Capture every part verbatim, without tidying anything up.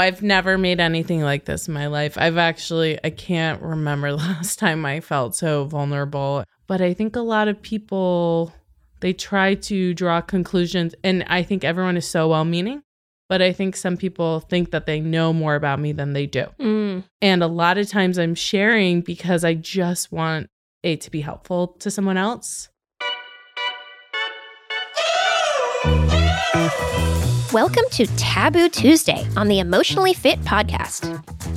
I've never made anything like this in my life. I've actually, I can't remember the last time I felt so vulnerable. But I think a lot of people, they try to draw conclusions. And I think everyone is so well-meaning. But I think some people think that they know more about me than they do. Mm. And a lot of times I'm sharing because I just want it to be helpful to someone else. Welcome to Taboo Tuesday on the Emotionally Fit podcast.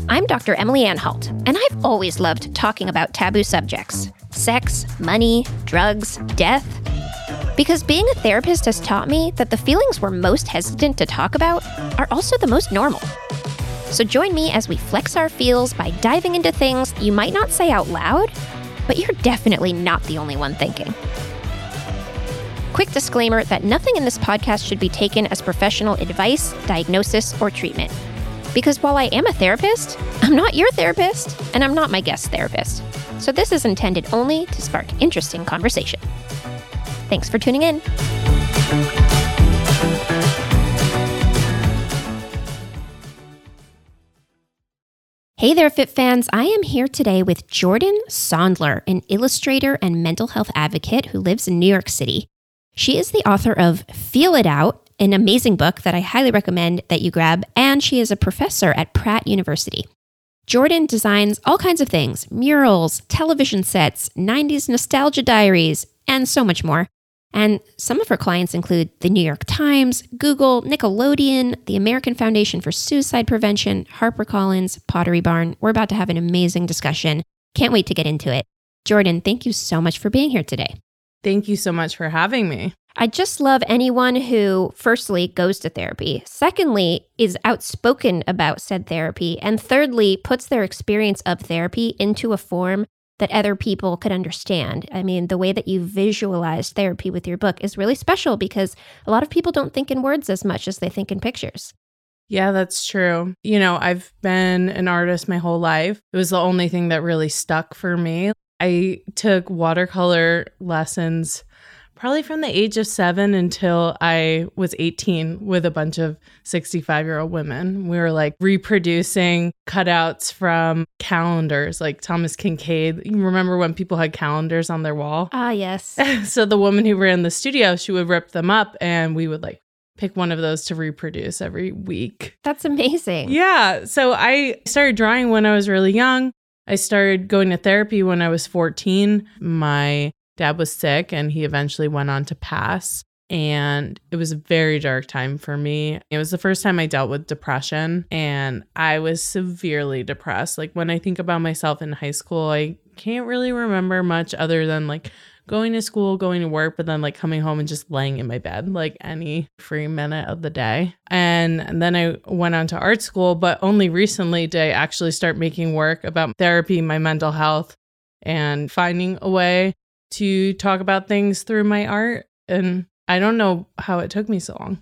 I'm Doctor Emily Anhalt, and I've always loved talking about taboo subjects. Sex, money, drugs, death. Because being a therapist has taught me that the feelings we're most hesitant to talk about are also the most normal. So join me as we flex our feels by diving into things you might not say out loud, but you're definitely not the only one thinking. Quick disclaimer that nothing in this podcast should be taken as professional advice, diagnosis, or treatment. Because while I am a therapist, I'm not your therapist, and I'm not my guest therapist. So this is intended only to spark interesting conversation. Thanks for tuning in. Hey there, Fit fans. I am here today with Jordan Sondler, an illustrator and mental health advocate who lives in New York City. She is the author of Feel It Out, an amazing book that I highly recommend that you grab, and she is a professor at Pratt University. Jordan designs all kinds of things, murals, television sets, nineties nostalgia diaries, and so much more. And some of her clients include the New York Times, Google, Nickelodeon, the American Foundation for Suicide Prevention, HarperCollins, Pottery Barn. We're about to have an amazing discussion. Can't wait to get into it. Jordan, thank you so much for being here today. Thank you so much for having me. I just love anyone who, firstly, goes to therapy, secondly, is outspoken about said therapy, and thirdly, puts their experience of therapy into a form that other people could understand. I mean, the way that you visualize therapy with your book is really special because a lot of people don't think in words as much as they think in pictures. Yeah, that's true. You know, I've been an artist my whole life. It was the only thing that really stuck for me. I took watercolor lessons probably from the age of seven until I was eighteen with a bunch of sixty-five-year-old women. We were like reproducing cutouts from calendars, like Thomas Kinkade. You remember when people had calendars on their wall? Ah, yes. So the woman who ran the studio, she would rip them up and we would like pick one of those to reproduce every week. That's amazing. Yeah. So I started drawing when I was really young. I started going to therapy when I was fourteen. My dad was sick and he eventually went on to pass. And it was a very dark time for me. It was the first time I dealt with depression and I was severely depressed. Like when I think about myself in high school, I can't really remember much other than like going to school, going to work, but then like coming home and just laying in my bed like any free minute of the day. And, and then I went on to art school, but only recently did I actually start making work about therapy, my mental health, and finding a way to talk about things through my art. And I don't know how it took me so long.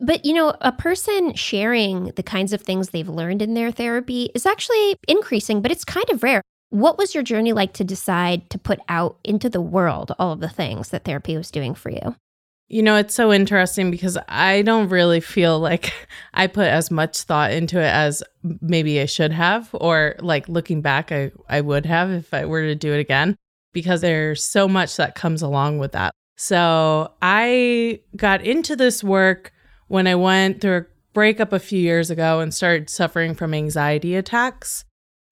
But, you know, a person sharing the kinds of things they've learned in their therapy is actually increasing, but it's kind of rare. What was your journey like to decide to put out into the world all of the things that therapy was doing for you? You know, it's so interesting because I don't really feel like I put as much thought into it as maybe I should have, or like looking back, I, I would have if I were to do it again, because there's so much that comes along with that. So I got into this work when I went through a breakup a few years ago and started suffering from anxiety attacks.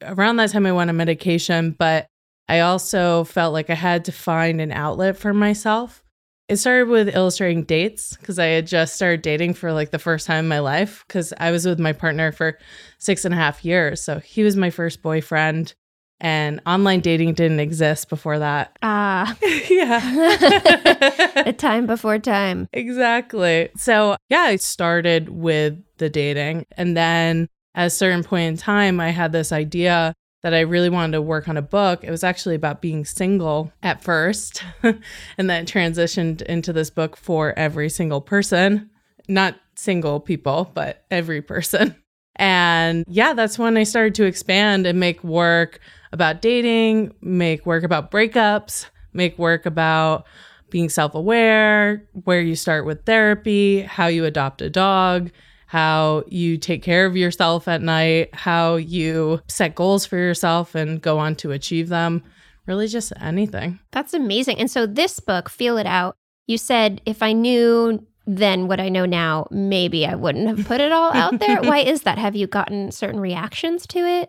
Around that time, I went on medication, but I also felt like I had to find an outlet for myself. It started with illustrating dates because I had just started dating for like the first time in my life because I was with my partner for six and a half years. So he was my first boyfriend and online dating didn't exist before that. Ah. Uh, yeah. The time before time. Exactly. So yeah, I started with the dating and then at a certain point in time, I had this idea that I really wanted to work on a book. It was actually about being single at first, and then it transitioned into this book for every single person. Not single people, but every person. And yeah, that's when I started to expand and make work about dating, make work about breakups, make work about being self-aware, where you start with therapy, how you adopt a dog, how you take care of yourself at night, how you set goals for yourself and go on to achieve them, really just anything. That's amazing. And so this book, Feel It Out, you said, if I knew then what I know now, maybe I wouldn't have put it all out there. Why is that? Have you gotten certain reactions to it?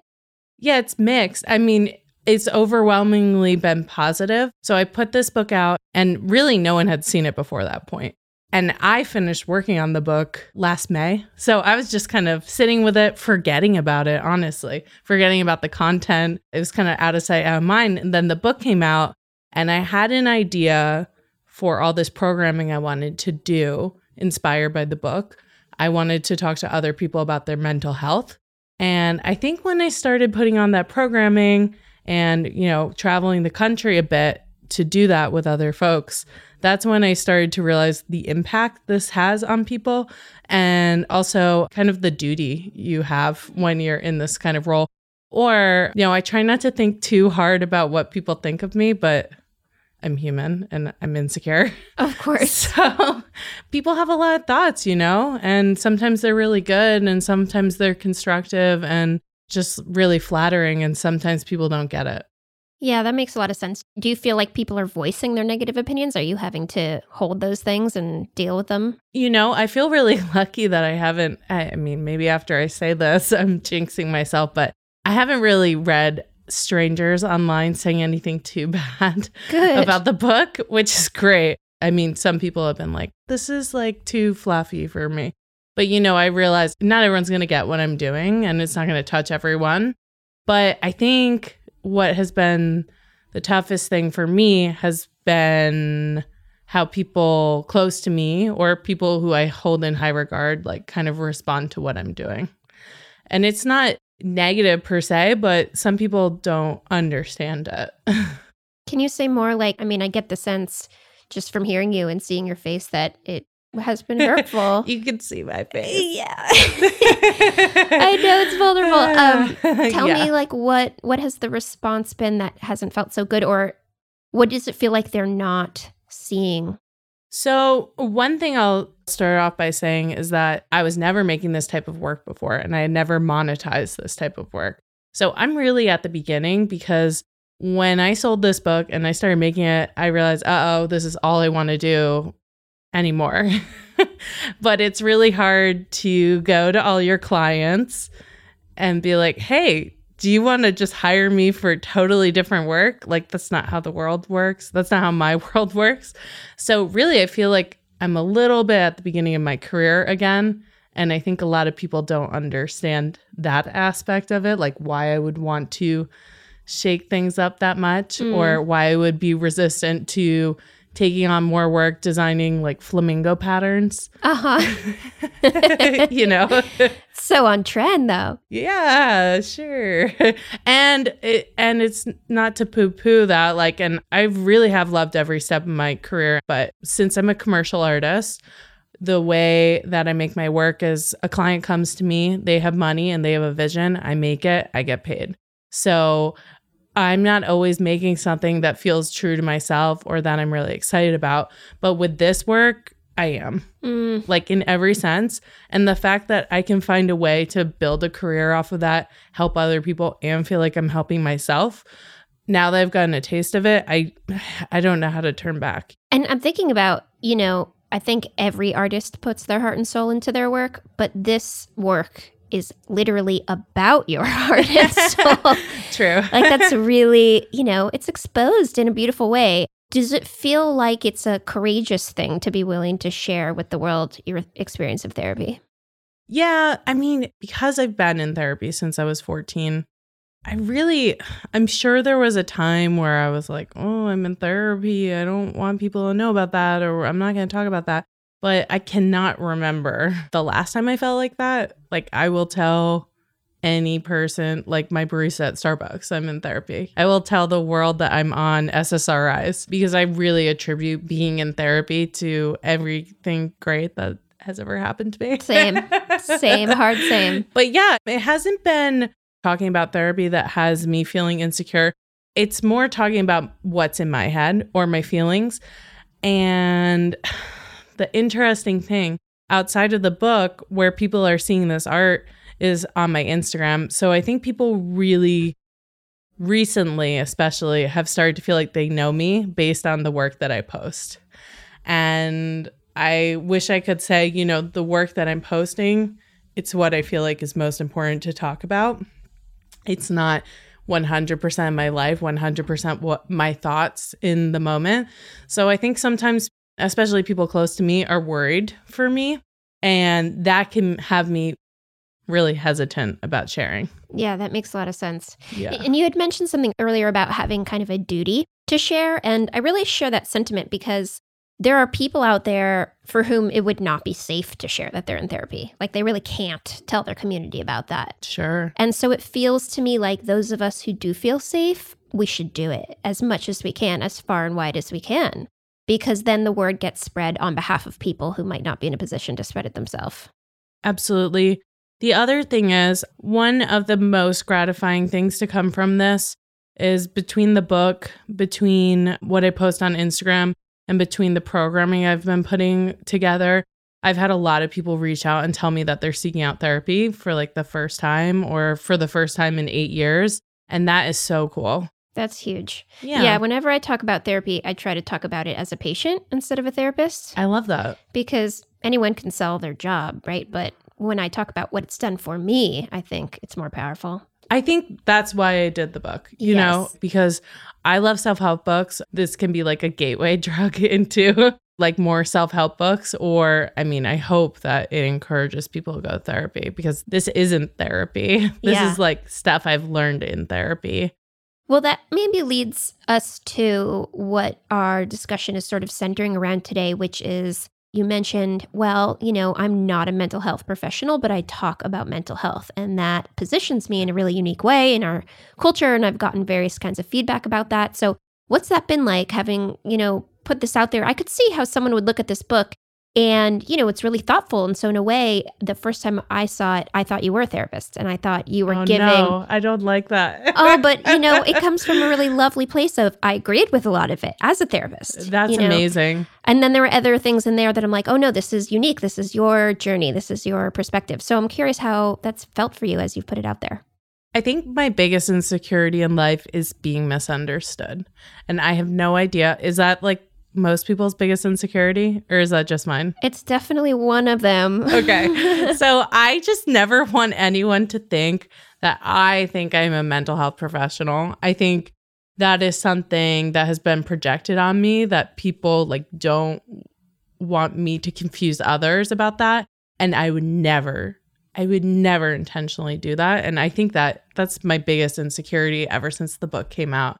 Yeah, it's mixed. I mean, it's overwhelmingly been positive. So I put this book out and really no one had seen it before that point. And I finished working on the book last May. So I was just kind of sitting with it, forgetting about it, honestly, forgetting about the content. It was kind of out of sight, out of mind. And then the book came out and I had an idea for all this programming I wanted to do, inspired by the book. I wanted to talk to other people about their mental health. And I think when I started putting on that programming and, you know, traveling the country a bit to do that with other folks, that's when I started to realize the impact this has on people and also kind of the duty you have when you're in this kind of role. Or, you know, I try not to think too hard about what people think of me, but I'm human and I'm insecure. Of course. So people have a lot of thoughts, you know, and sometimes they're really good and sometimes they're constructive and just really flattering. And sometimes people don't get it. Yeah, that makes a lot of sense. Do you feel like people are voicing their negative opinions? Are you having to hold those things and deal with them? You know, I feel really lucky that I haven't, I mean, maybe after I say this, I'm jinxing myself, but I haven't really read strangers online saying anything too bad Good. About the book, which is great. I mean, some people have been like, this is like too fluffy for me. But, you know, I realize not everyone's going to get what I'm doing and it's not going to touch everyone. But I think what has been the toughest thing for me has been how people close to me or people who I hold in high regard, like kind of respond to what I'm doing. And it's not negative per se, but some people don't understand it. Can you say more? Like, I mean, I get the sense just from hearing you and seeing your face that it has been hurtful. You can see my face. Yeah. I know it's vulnerable. Um, tell yeah. me, like, what what has the response been that hasn't felt so good, or what does it feel like they're not seeing? So one thing I'll start off by saying is that I was never making this type of work before, and I had never monetized this type of work. So I'm really at the beginning, because when I sold this book and I started making it, I realized, uh-oh, this is all I want to do anymore. But it's really hard to go to all your clients and be like, hey, do you want to just hire me for totally different work? Like, that's not how the world works. That's not how my world works. So really, I feel like I'm a little bit at the beginning of my career again. And I think a lot of people don't understand that aspect of it, like why I would want to shake things up that much mm. or why I would be resistant to taking on more work, designing like flamingo patterns. Uh-huh. You know? So on trend though. Yeah, sure. And it, and it's not to poo-poo that, like, and I really have loved every step of my career, but since I'm a commercial artist, the way that I make my work is a client comes to me, they have money and they have a vision, I make it, I get paid. So I'm not always making something that feels true to myself or that I'm really excited about. But with this work, I am, mm. like in every sense. And the fact that I can find a way to build a career off of that, help other people, and feel like I'm helping myself, now that I've gotten a taste of it, I, I don't know how to turn back. And I'm thinking about, you know, I think every artist puts their heart and soul into their work, but this work is literally about your heart and soul. True. Like, that's really, you know, it's exposed in a beautiful way. Does it feel like it's a courageous thing to be willing to share with the world your experience of therapy? Yeah. I mean, because I've been in therapy since I was fourteen, I really, I'm sure there was a time where I was like, oh, I'm in therapy, I don't want people to know about that, or I'm not going to talk about that. But I cannot remember the last time I felt like that. Like, I will tell any person, like my barista at Starbucks, I'm in therapy. I will tell the world that I'm on S S R Is, because I really attribute being in therapy to everything great that has ever happened to me. Same, same, hard same. But yeah, it hasn't been talking about therapy that has me feeling insecure. It's more talking about what's in my head or my feelings. And the interesting thing outside of the book where people are seeing this art is on my Instagram. So I think people really recently, especially, have started to feel like they know me based on the work that I post. And I wish I could say, you know, the work that I'm posting, it's what I feel like is most important to talk about. It's not one hundred percent my life, one hundred percent what my thoughts in the moment. So I think sometimes, especially people close to me, are worried for me, and that can have me really hesitant about sharing. Yeah, that makes a lot of sense. Yeah. And you had mentioned something earlier about having kind of a duty to share, and I really share that sentiment because there are people out there for whom it would not be safe to share that they're in therapy. Like, they really can't tell their community about that. Sure. And so it feels to me like those of us who do feel safe, we should do it as much as we can, as far and wide as we can, because then the word gets spread on behalf of people who might not be in a position to spread it themselves. Absolutely. The other thing is, one of the most gratifying things to come from this is between the book, between what I post on Instagram, and between the programming I've been putting together, I've had a lot of people reach out and tell me that they're seeking out therapy for like the first time or for the first time in eight years. And that is so cool. That's huge. Yeah. Yeah. Whenever I talk about therapy, I try to talk about it as a patient instead of a therapist. I love that. Because anyone can sell their job, right? But when I talk about what it's done for me, I think it's more powerful. I think that's why I did the book, you yes. know, because I love self-help books. This can be like a gateway drug into like more self-help books, or I mean, I hope that it encourages people to go to therapy, because this isn't therapy. This yeah. is like stuff I've learned in therapy. Well, that maybe leads us to what our discussion is sort of centering around today, which is, you mentioned, well, you know, I'm not a mental health professional, but I talk about mental health, and that positions me in a really unique way in our culture, and I've gotten various kinds of feedback about that. So what's that been like, having, you know, put this out there? I could see how someone would look at this book and, you know, it's really thoughtful. And so in a way, the first time I saw it, I thought you were a therapist, and I thought you were oh, giving... no, I don't like that. Oh, but, you know, it comes from a really lovely place of, I agreed with a lot of it as a therapist. That's you know? amazing. And then there were other things in there that I'm like, oh no, this is unique. This is your journey. This is your perspective. So I'm curious how that's felt for you as you've put it out there. I think my biggest insecurity in life is being misunderstood. And I have no idea. Is that like most people's biggest insecurity, or is that just mine? It's definitely one of them. Okay. So I just never want anyone to think that I think I'm a mental health professional. I think that is something that has been projected on me, that people like don't want me to confuse others about that. And I would never, I would never intentionally do that. And I think that that's my biggest insecurity ever since the book came out.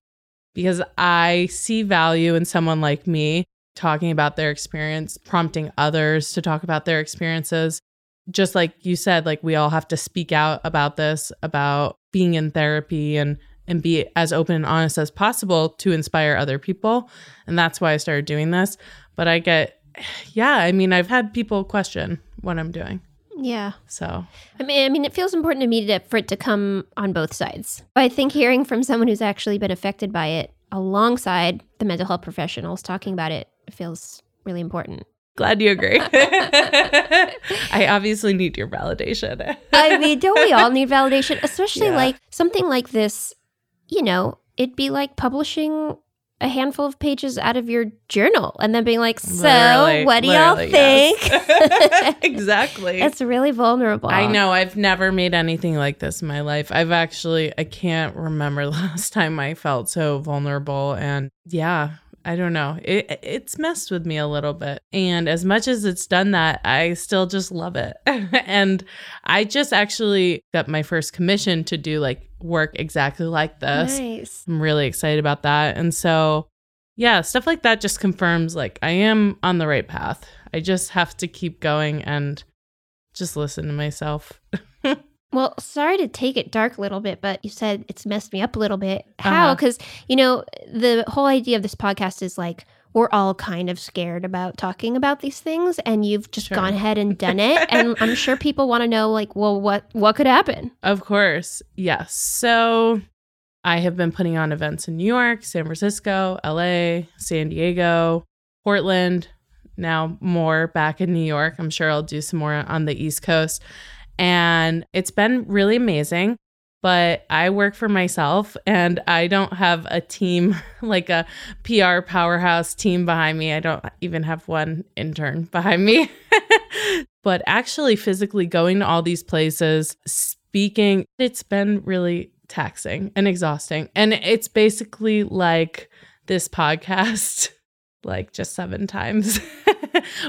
Because I see value in someone like me talking about their experience, prompting others to talk about their experiences. Just like you said, like we all have to speak out about this, about being in therapy, and and be as open and honest as possible to inspire other people. And that's why I started doing this. But I get, yeah, I mean, I've had people question what I'm doing. Yeah. So, I mean, I mean, it feels important to me to, for it to come on both sides. I think hearing from someone who's actually been affected by it alongside the mental health professionals talking about it feels really important. Glad you agree. I obviously need your validation. I mean, don't we all need validation? Especially yeah. like something like this, you know, it'd be like publishing a handful of pages out of your journal and then being like, so literally, what do y'all think? Yes. Exactly. It's really vulnerable. I know. I've never made anything like this in my life. I've actually, I can't remember last time I felt so vulnerable. And yeah, I don't know. It, it's messed with me a little bit. And as much as it's done that, I still just love it. And I just actually got my first commission to do like work exactly like this. Nice. I'm really excited about that. And so, yeah, stuff like that just confirms like I am on the right path. I just have to keep going and just listen to myself. Well, sorry to take it dark a little bit, but you said it's messed me up a little bit. How? Because, uh-huh. you know, the whole idea of this podcast is like, we're all kind of scared about talking about these things, and you've just sure. gone ahead and done it. And I'm sure people want to know like, well, what, what could happen? Of course. Yes. So I have been putting on events in New York, San Francisco, L A, San Diego, Portland, now more back in New York. I'm sure I'll do some more on the East Coast. And it's been really amazing. But I work for myself and I don't have a team, like a P R powerhouse team behind me. I don't even have one intern behind me. But actually physically going to all these places, speaking, it's been really taxing and exhausting. And it's basically like this podcast, like just seven times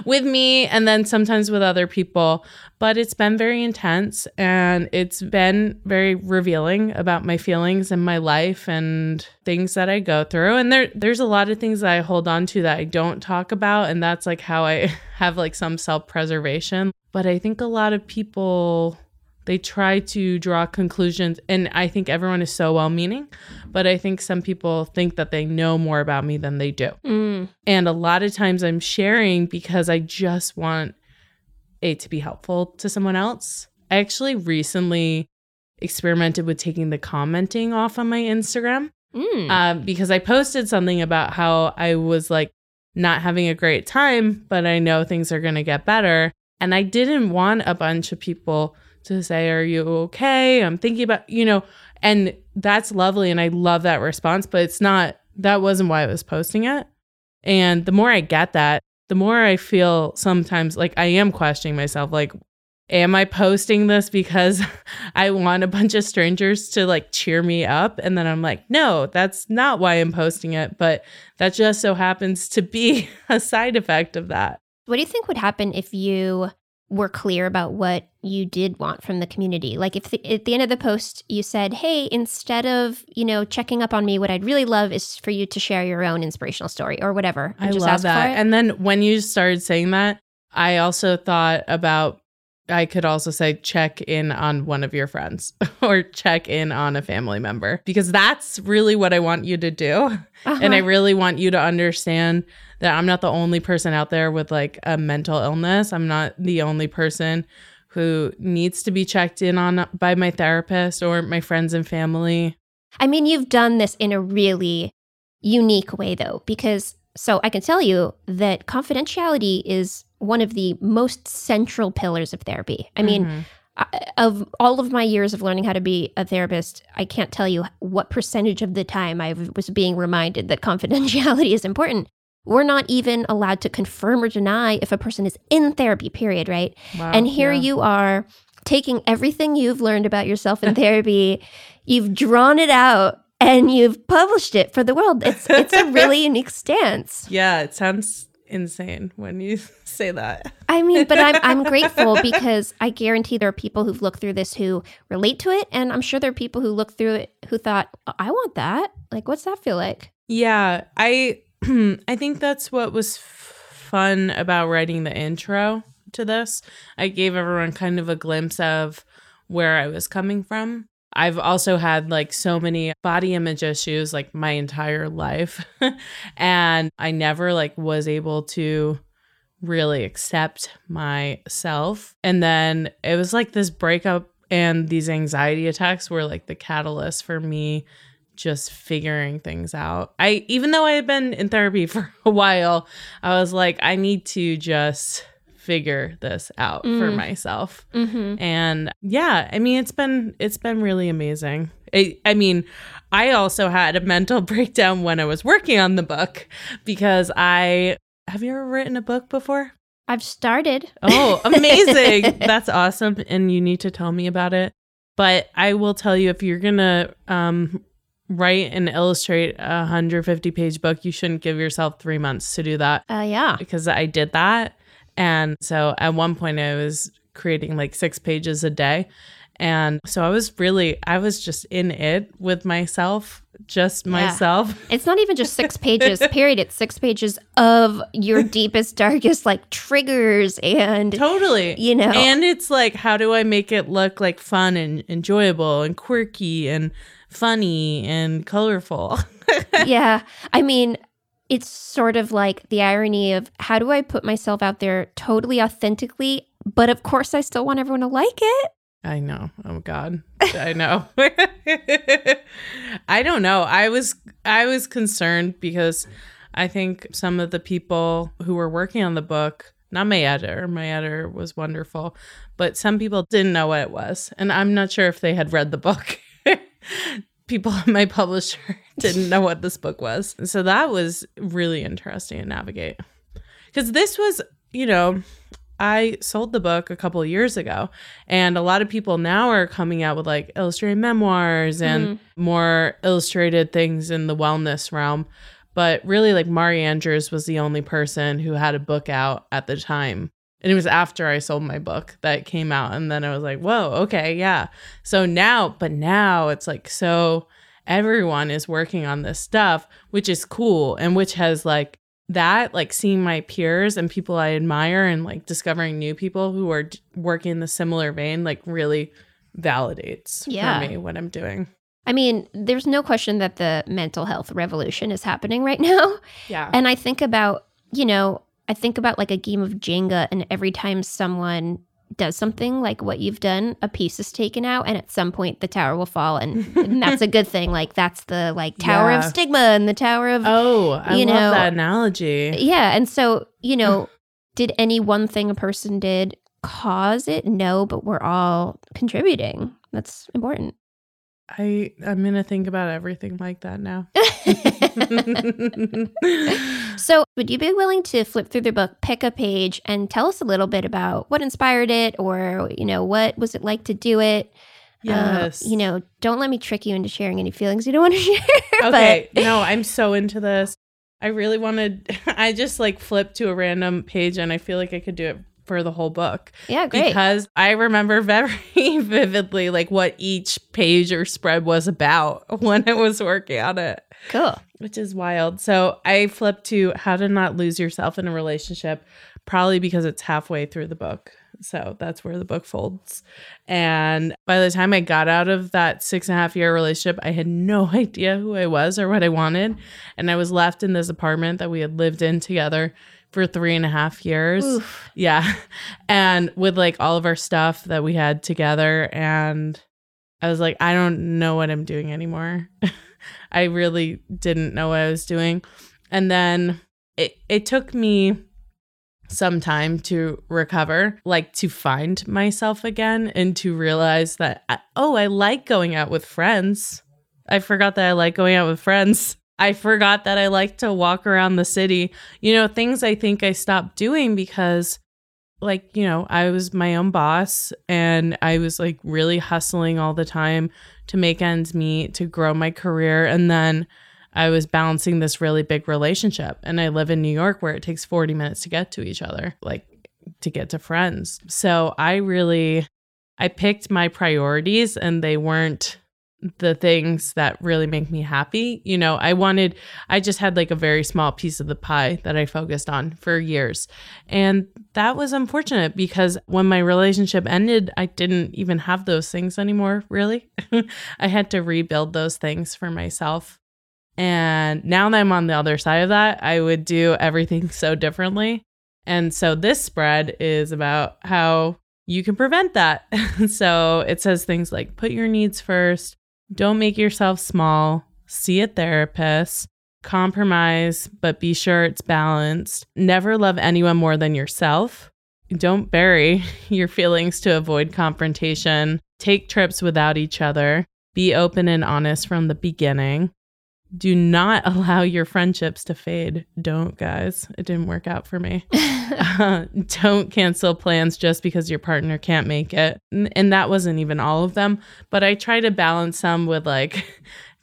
with me and then sometimes with other people. But it's been very intense and it's been very revealing about my feelings and my life and things that I go through. And there there's a lot of things that I hold on to that I don't talk about. And that's like how I have like some self-preservation. But I think a lot of people, they try to draw conclusions, and I think everyone is so well-meaning, but I think some people think that they know more about me than they do. Mm. And a lot of times I'm sharing because I just want it to be helpful to someone else. I actually recently experimented with taking the commenting off on my Instagram mm. uh, because I posted something about how I was like not having a great time, but I know things are going to get better. And I didn't want a bunch of people to say, are you okay? I'm thinking about, you know, and that's lovely. And I love that response, but it's not, that wasn't why I was posting it. And the more I get that, the more I feel sometimes like I am questioning myself. Like, am I posting this because I want a bunch of strangers to like cheer me up? And then I'm like, no, that's not why I'm posting it. But that just so happens to be a side effect of that. What do you think would happen if you were clear about what you did want from the community? Like if the, at the end of the post you said, hey, instead of, you know, checking up on me, what I'd really love is for you to share your own inspirational story or whatever. I just love ask that. For it. And then when you started saying that, I also thought about, I could also say check in on one of your friends or check in on a family member, because that's really what I want you to do. Uh-huh. And I really want you to understand that I'm not the only person out there with like a mental illness. I'm not the only person who needs to be checked in on by my therapist or my friends and family. I mean, you've done this in a really unique way though, because so I can tell you that confidentiality is one of the most central pillars of therapy. I mean, mm-hmm. I, of all of my years of learning how to be a therapist, I can't tell you what percentage of the time I was being reminded that confidentiality is important. We're not even allowed to confirm or deny if a person is in therapy, period, right? Wow, and here yeah. you are taking everything you've learned about yourself in therapy, you've drawn it out, and you've published it for the world. It's it's a really unique stance. Yeah, it sounds insane when you say that. I mean, but I'm I'm grateful because I guarantee there are people who've looked through this who relate to it. And I'm sure there are people who looked through it who thought, I want that. Like, what's that feel like? Yeah, I I think that's what was fun about writing the intro to this. I gave everyone kind of a glimpse of where I was coming from. I've also had like so many body image issues like my entire life. And I never like was able to really accept myself. And then it was like this breakup and these anxiety attacks were like the catalyst for me just figuring things out. I, even though I had been in therapy for a while, I was like, I need to just figure this out mm. for myself. Mm-hmm. And yeah, I mean, it's been, it's been really amazing. I, I mean, I also had a mental breakdown when I was working on the book because I, have you ever written a book before? I've started. Oh, amazing. That's awesome. And you need to tell me about it. But I will tell you, if you're going to um, write and illustrate a one hundred fifty page book, you shouldn't give yourself three months to do that. Uh, yeah. Because I did that. And so at one point I was creating like six pages a day. And so I was really, I was just in it with myself, just yeah. myself. It's not even just six pages, period. It's six pages of your deepest, darkest like triggers and totally, you know. And it's like, how do I make it look like fun and enjoyable and quirky and funny and colorful? Yeah. I mean, it's sort of like the irony of how do I put myself out there totally authentically, but of course I still want everyone to like it. I know. Oh God. I know. I don't know. I was I was concerned because I think some of the people who were working on the book, not my editor, my editor was wonderful, but some people didn't know what it was. And I'm not sure if they had read the book. People at my publisher didn't know what this book was. So that was really interesting to navigate. Because this was, you know, I sold the book a couple of years ago, and a lot of people now are coming out with like illustrated memoirs and mm-hmm. more illustrated things in the wellness realm. But really, like, Mari Andrews was the only person who had a book out at the time. And it was after I sold my book that it came out. And then I was like, whoa, okay, yeah. So now, but now it's like, so everyone is working on this stuff, which is cool. And which has like that, like seeing my peers and people I admire and like discovering new people who are d- working in the similar vein, like really validates yeah. for me what I'm doing. I mean, there's no question that the mental health revolution is happening right now. Yeah. And I think about, you know, I think about like a game of Jenga, and every time someone does something like what you've done, a piece is taken out, and at some point the tower will fall, and, and that's a good thing. Like that's the like tower yeah. of stigma and the tower of oh, I you love know, that analogy. Yeah, and so, you know, did any one thing a person did cause it? No, but we're all contributing. That's important. I, I'm going to think about everything like that now. So would you be willing to flip through the book, pick a page, and tell us a little bit about what inspired it, or, you know, what was it like to do it? Yes. Uh, you know, don't let me trick you into sharing any feelings you don't want to share. Okay. But... No, I'm so into this. I really wanted, I just like flipped to a random page, and I feel like I could do it for the whole book. Yeah, great. Because I remember very vividly like what each page or spread was about when I was working on it. Cool. Which is wild. So I flipped to How to Not Lose Yourself in a Relationship, probably because it's halfway through the book. So that's where the book folds. And by the time I got out of that six and a half year relationship, I had no idea who I was or what I wanted. And I was left in this apartment that we had lived in together for three and a half years. Oof. Yeah. And with like all of our stuff that we had together. And I was like, I don't know what I'm doing anymore. I really didn't know what I was doing. And then it, it took me some time to recover, like to find myself again and to realize that, I, oh, I like going out with friends. I forgot that I like going out with friends. I forgot that I like to walk around the city. You know, things I think I stopped doing because, like, you know, I was my own boss, and I was like really hustling all the time to make ends meet, to grow my career. And then I was balancing this really big relationship. And I live in New York, where it takes forty minutes to get to each other, like to get to friends. So I really, I picked my priorities, and they weren't the things that really make me happy. You know, I wanted, I just had like a very small piece of the pie that I focused on for years. And that was unfortunate, because when my relationship ended, I didn't even have those things anymore, really. I had to rebuild those things for myself. And now that I'm on the other side of that, I would do everything so differently. And so this spread is about how you can prevent that. So it says things like, put your needs first, don't make yourself small, see a therapist, compromise, but be sure it's balanced, never love anyone more than yourself, don't bury your feelings to avoid confrontation, take trips without each other, be open and honest from the beginning, do not allow your friendships to fade. Don't, guys. It didn't work out for me. uh, don't cancel plans just because your partner can't make it. And, and that wasn't even all of them. But I try to balance some with like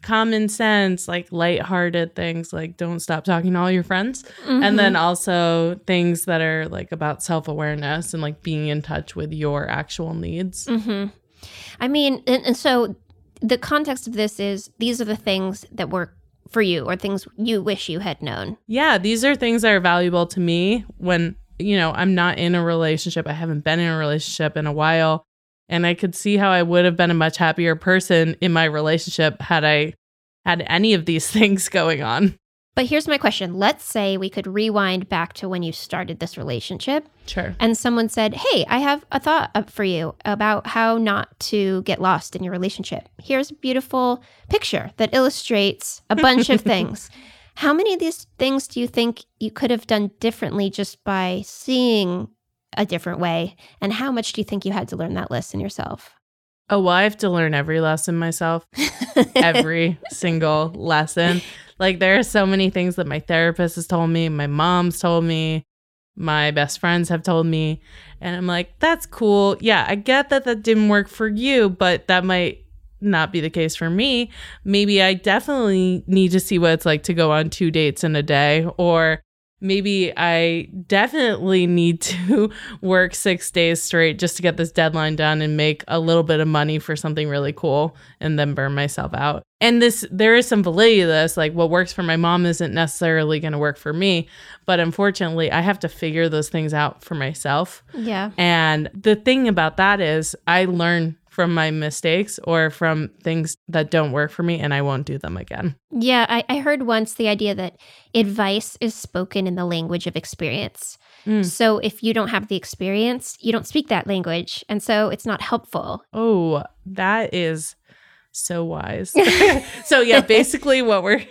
common sense, like lighthearted things, like don't stop talking to all your friends. Mm-hmm. And then also things that are like about self-awareness and like being in touch with your actual needs. Mm-hmm. I mean, and, and so... the context of this is these are the things that work for you, or things you wish you had known. Yeah, these are things that are valuable to me when, you know, I'm not in a relationship. I haven't been in a relationship in a while. And I could see how I would have been a much happier person in my relationship had I had any of these things going on. But here's my question. Let's say we could rewind back to when you started this relationship. Sure. And someone said, hey, I have a thought up for you about how not to get lost in your relationship. Here's a beautiful picture that illustrates a bunch of things. How many of these things do you think you could have done differently just by seeing a different way? And how much do you think you had to learn that lesson yourself? Oh, well, I have to learn every lesson myself, every single lesson. Like, there are so many things that my therapist has told me, my mom's told me, my best friends have told me. And I'm like, that's cool. Yeah, I get that that didn't work for you, but that might not be the case for me. Maybe I definitely need to see what it's like to go on two dates in a day, or maybe I definitely need to work six days straight just to get this deadline done and make a little bit of money for something really cool and then burn myself out. And this, there is some validity to this, like what works for my mom isn't necessarily going to work for me. But unfortunately, I have to figure those things out for myself. Yeah. And the thing about that is I learn from my mistakes or from things that don't work for me, and I won't do them again. Yeah, I, I heard once the idea that advice is spoken in the language of experience. Mm. So if you don't have the experience, you don't speak that language, and so it's not helpful. Oh, that is so wise. So yeah, basically what we're,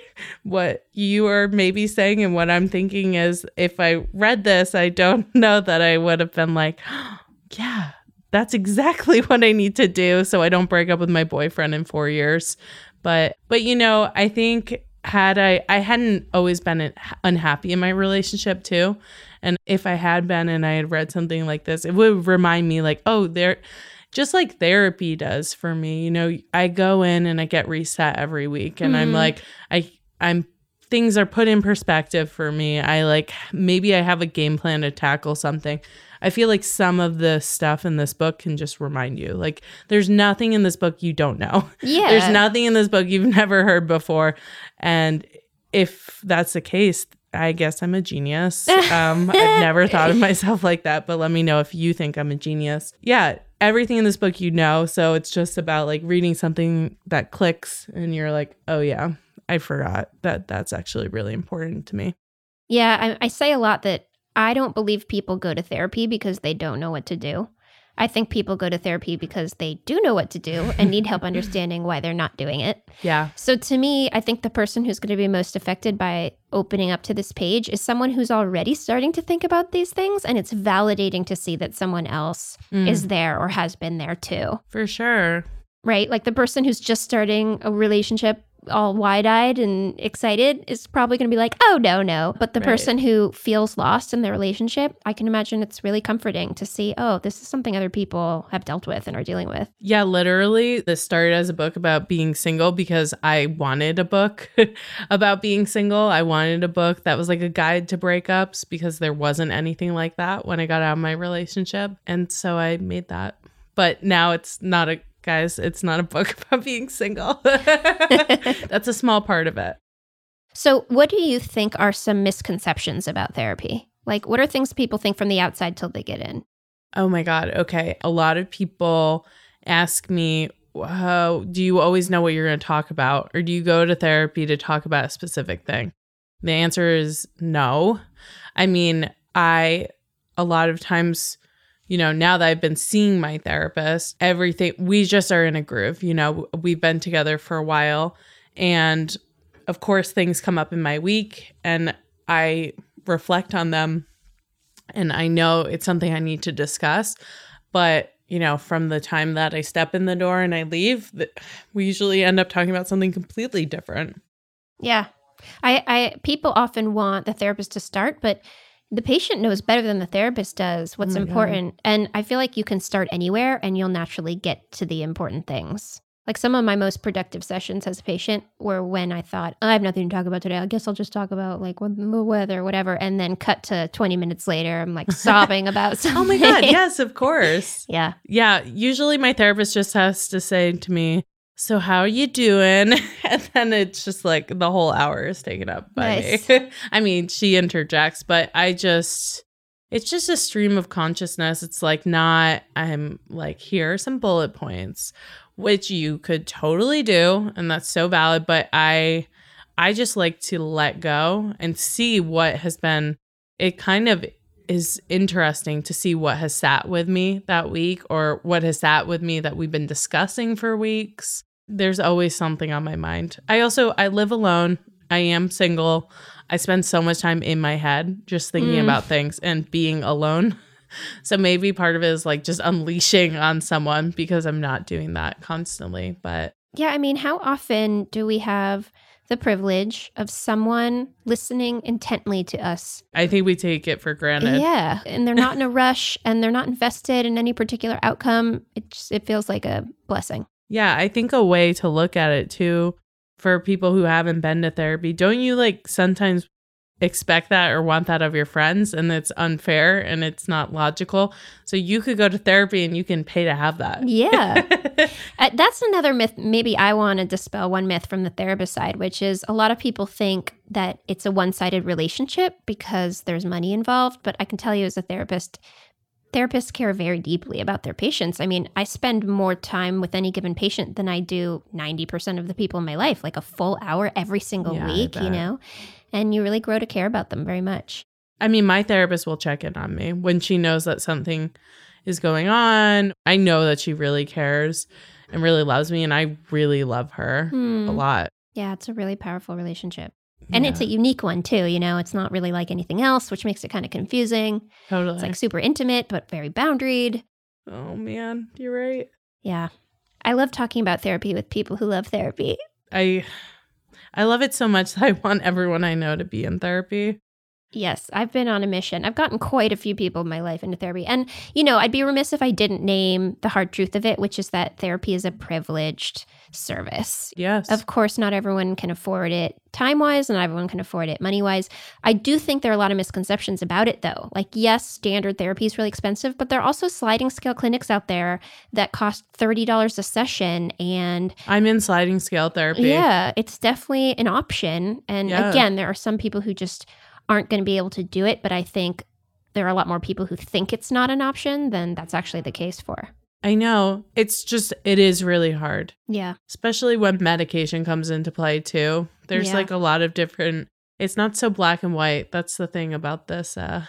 what you are maybe saying and what I'm thinking is, if I read this, I don't know that I would have been like, oh, yeah, that's exactly what I need to do so I don't break up with my boyfriend in four years. But, but you know, I think had I, I hadn't always been unhappy in my relationship too. And if I had been and I had read something like this, it would remind me like, oh, there, just like therapy does for me. You know, I go in and I get reset every week and mm-hmm. I'm like, I, I'm things are put in perspective for me. I like, maybe I have a game plan to tackle something. I feel like some of the stuff in this book can just remind you. Like, there's nothing in this book you don't know. Yeah. There's nothing in this book you've never heard before. And if that's the case, I guess I'm a genius. Um, I've never thought of myself like that, but let me know if you think I'm a genius. Yeah, everything in this book you know. So it's just about like reading something that clicks and you're like, oh yeah, I forgot that that's actually really important to me. Yeah, I, I say a lot that I don't believe people go to therapy because they don't know what to do. I think people go to therapy because they do know what to do and need help understanding why they're not doing it. Yeah. So to me, I think the person who's going to be most affected by opening up to this page is someone who's already starting to think about these things, and it's validating to see that someone else mm. is there or has been there too. For sure. Right? Like the person who's just starting a relationship all wide-eyed and excited is probably going to be like, oh, no, no. But the right. person who feels lost in their relationship, I can imagine it's really comforting to see, oh, this is something other people have dealt with and are dealing with. Yeah, literally, this started as a book about being single because I wanted a book about being single. I wanted a book that was like a guide to breakups because there wasn't anything like that when I got out of my relationship. And so I made that. But now it's not a Guys, it's not a book about being single. That's a small part of it. So what do you think are some misconceptions about therapy? Like, what are things people think from the outside till they get in? Oh, my God. Okay. A lot of people ask me, oh, do you always know what you're going to talk about? Or do you go to therapy to talk about a specific thing? The answer is no. I mean, I, a lot of times... You know, now that I've been seeing my therapist, everything, we just are in a groove. You know, we've been together for a while. And of course, things come up in my week and I reflect on them. And I know it's something I need to discuss. But, you know, from the time that I step in the door and I leave, we usually end up talking about something completely different. Yeah. I, I people often want the therapist to start, but the patient knows better than the therapist does what's oh important. God. And I feel like you can start anywhere and you'll naturally get to the important things. Like some of my most productive sessions as a patient were when I thought, oh, I have nothing to talk about today. I guess I'll just talk about like the weather, whatever. And then cut to twenty minutes later, I'm like sobbing about something. Oh my God. Yes, of course. Yeah. Yeah. Usually my therapist just has to say to me, so how are you doing? And then it's just like the whole hour is taken up by nice. me. I mean, she interjects, but I just, it's just a stream of consciousness. It's like not, I'm like, here are some bullet points, which you could totally do. And that's so valid. But I, I just like to let go and see what has been, it kind of is interesting to see what has sat with me that week or what has sat with me that we've been discussing for weeks. There's always something on my mind. I also, I live alone. I am single. I spend so much time in my head just thinking mm. about things and being alone. So maybe part of it is like just unleashing on someone because I'm not doing that constantly. But yeah, I mean, how often do we have the privilege of someone listening intently to us? I think we take it for granted. Yeah. And they're not in a rush and they're not invested in any particular outcome. It just, it feels like a blessing. Yeah. I think a way to look at it too, for people who haven't been to therapy, don't you like sometimes expect that or want that of your friends, and it's unfair and it's not logical? So you could go to therapy and you can pay to have that. Yeah. uh, that's another myth. Maybe I want to dispel one myth from the therapist side, which is a lot of people think that it's a one-sided relationship because there's money involved. But I can tell you as a therapist, therapists care very deeply about their patients. I mean, I spend more time with any given patient than I do ninety percent of the people in my life, like a full hour every single yeah, week, you know? And you really grow to care about them very much. I mean, my therapist will check in on me when she knows that something is going on. I know that she really cares and really loves me, and I really love her mm. a lot. Yeah, it's a really powerful relationship. And yeah. it's a unique one too, you know, it's not really like anything else, which makes it kind of confusing. Totally. It's like super intimate, but very boundaried. Oh man, you're right. Yeah. I love talking about therapy with people who love therapy. I I love it so much that I want everyone I know to be in therapy. Yes, I've been on a mission. I've gotten quite a few people in my life into therapy. And, you know, I'd be remiss if I didn't name the hard truth of it, which is that therapy is a privileged service. Yes. Of course, not everyone can afford it time-wise, not everyone can afford it money-wise. I do think there are a lot of misconceptions about it, though. Like, yes, standard therapy is really expensive, but there are also sliding scale clinics out there that cost thirty dollars a session. And I'm in sliding scale therapy. Yeah, it's definitely an option. And yeah. again, there are some people who just aren't going to be able to do it, but I think there are a lot more people who think it's not an option than that's actually the case for. I know. It's just, it is really hard. Yeah. Especially when medication comes into play too. There's yeah. like a lot of different, it's not so black and white. That's the thing about this, uh,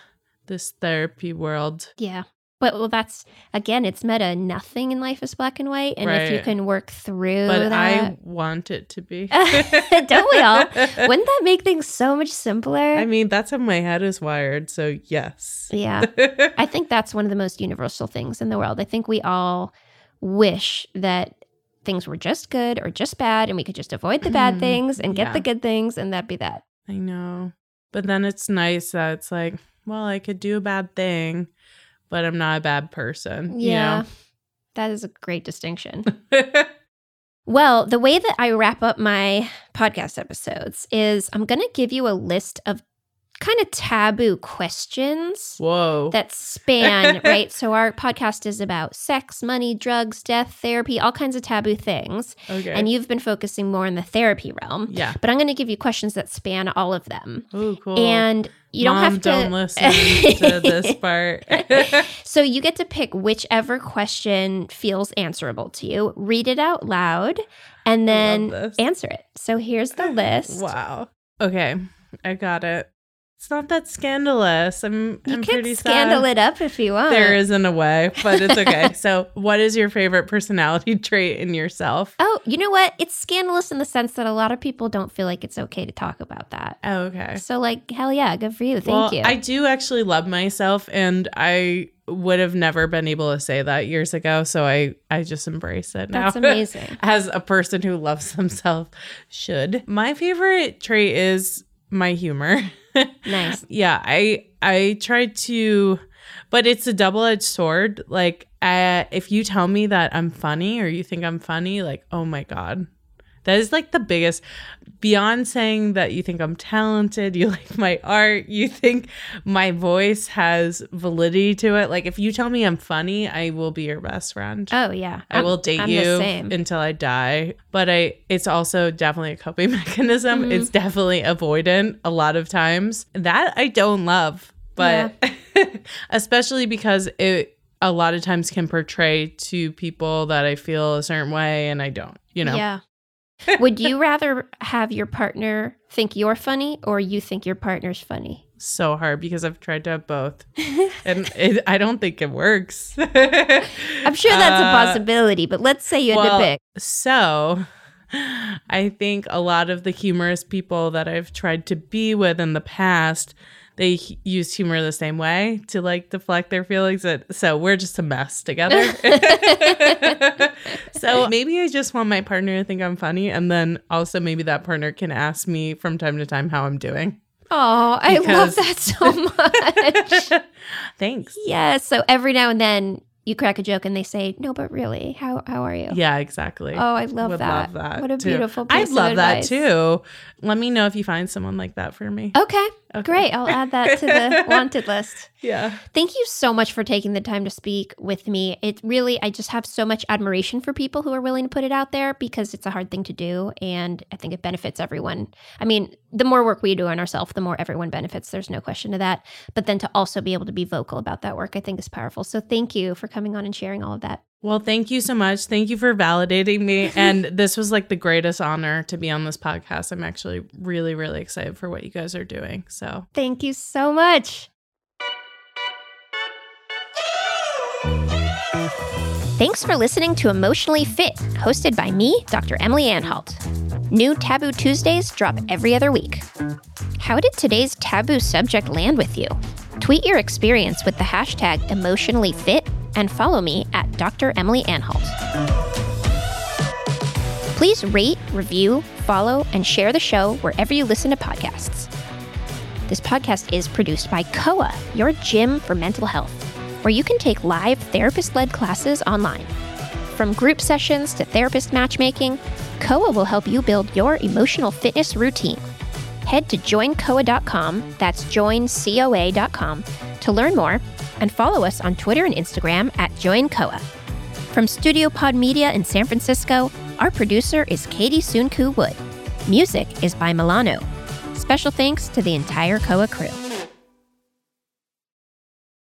this therapy world. Yeah. But well, that's, again, it's meta. Nothing in life is black and white. And right. if you can work through but that. But I want it to be. Don't we all? Wouldn't that make things so much simpler? I mean, that's how my head is wired. So yes. Yeah. I think that's one of the most universal things in the world. I think we all wish that things were just good or just bad and we could just avoid the bad things and get yeah. the good things and that'd be that. I know. But then it's nice that it's like, well, I could do a bad thing, but I'm not a bad person. Yeah, you know? That is a great distinction. Well, the way that I wrap up my podcast episodes is I'm going to give you a list of kind of taboo questions Whoa. That span, right? So our podcast is about sex, money, drugs, death, therapy, all kinds of taboo things. Okay. And you've been focusing more in the therapy realm. Yeah. But I'm going to give you questions that span all of them. Ooh, cool. And you Mom, don't have to don't listen to this part. So you get to pick whichever question feels answerable to you, read it out loud, and then answer it. So here's the list. Wow. Okay. I got it. It's not that scandalous. I'm, I'm pretty sad. You can scandal it up if you want. There isn't a way, but it's okay. So what is your favorite personality trait in yourself? Oh, you know what? It's scandalous in the sense that a lot of people don't feel like it's okay to talk about that. Oh, okay. So like, hell yeah, good for you. Thank well, you. I do actually love myself, and I would have never been able to say that years ago. So I, I just embrace it now. That's amazing. As a person who loves themselves should. My favorite trait is my humor. Nice. Yeah, I I try to, but it's a double-edged sword. Like, I, if you tell me that I'm funny or you think I'm funny, like, oh my God. That is like the biggest, beyond saying that you think I'm talented, you like my art, you think my voice has validity to it. Like, if you tell me I'm funny, I will be your best friend. Oh, yeah. I I'm, will date I'm you until I die. But I, it's also definitely a coping mechanism. Mm-hmm. It's definitely avoidant a lot of times. That I don't love, but yeah. especially because it a lot of times can portray to people that I feel a certain way and I don't, you know? Yeah. Would you rather have your partner think you're funny or you think your partner's funny? So hard because I've tried to have both. And it, I don't think it works. I'm sure that's uh, a possibility, but let's say you had well, to pick. So I think a lot of the humorous people that I've tried to be with in the past, they h- use humor the same way to like deflect their feelings. And so we're just a mess together. So maybe I just want my partner to think I'm funny. And then also maybe that partner can ask me from time to time how I'm doing. Oh, I because... love that so much. Thanks. Yeah. So every now and then you crack a joke and they say, no, but really, how how are you? Yeah, exactly. Oh, I love, Would that. love that. What a too. beautiful piece I'd love of advice. that too. Let me know if you find someone like that for me. Okay, okay. Great. I'll add that to the wanted list. Yeah. Thank you so much for taking the time to speak with me. It really, I just have so much admiration for people who are willing to put it out there because it's a hard thing to do. And I think it benefits everyone. I mean, the more work we do on ourselves, the more everyone benefits. There's no question of that. But then to also be able to be vocal about that work, I think is powerful. So thank you for coming on and sharing all of that. Well, thank you so much. Thank you for validating me. And this was like the greatest honor to be on this podcast. I'm actually really, really excited for what you guys are doing. So thank you so much. Thanks for listening to Emotionally Fit, hosted by me, Doctor Emily Anhalt. New Taboo Tuesdays drop every other week. How did today's taboo subject land with you? Tweet your experience with the hashtag EmotionallyFit and follow me at Doctor Emily Anhalt. Please rate, review, follow, and share the show wherever you listen to podcasts. This podcast is produced by C O A, your gym for mental health, where you can take live therapist-led classes online. From group sessions to therapist matchmaking, C O A will help you build your emotional fitness routine. Head to join C O A dot com, that's join C O A dot com, to learn more and follow us on Twitter and Instagram at join C O A. From Studio Pod Media in San Francisco, our producer is Katie Sunku Wood. Music is by Milano. Special thanks to the entire C O A crew.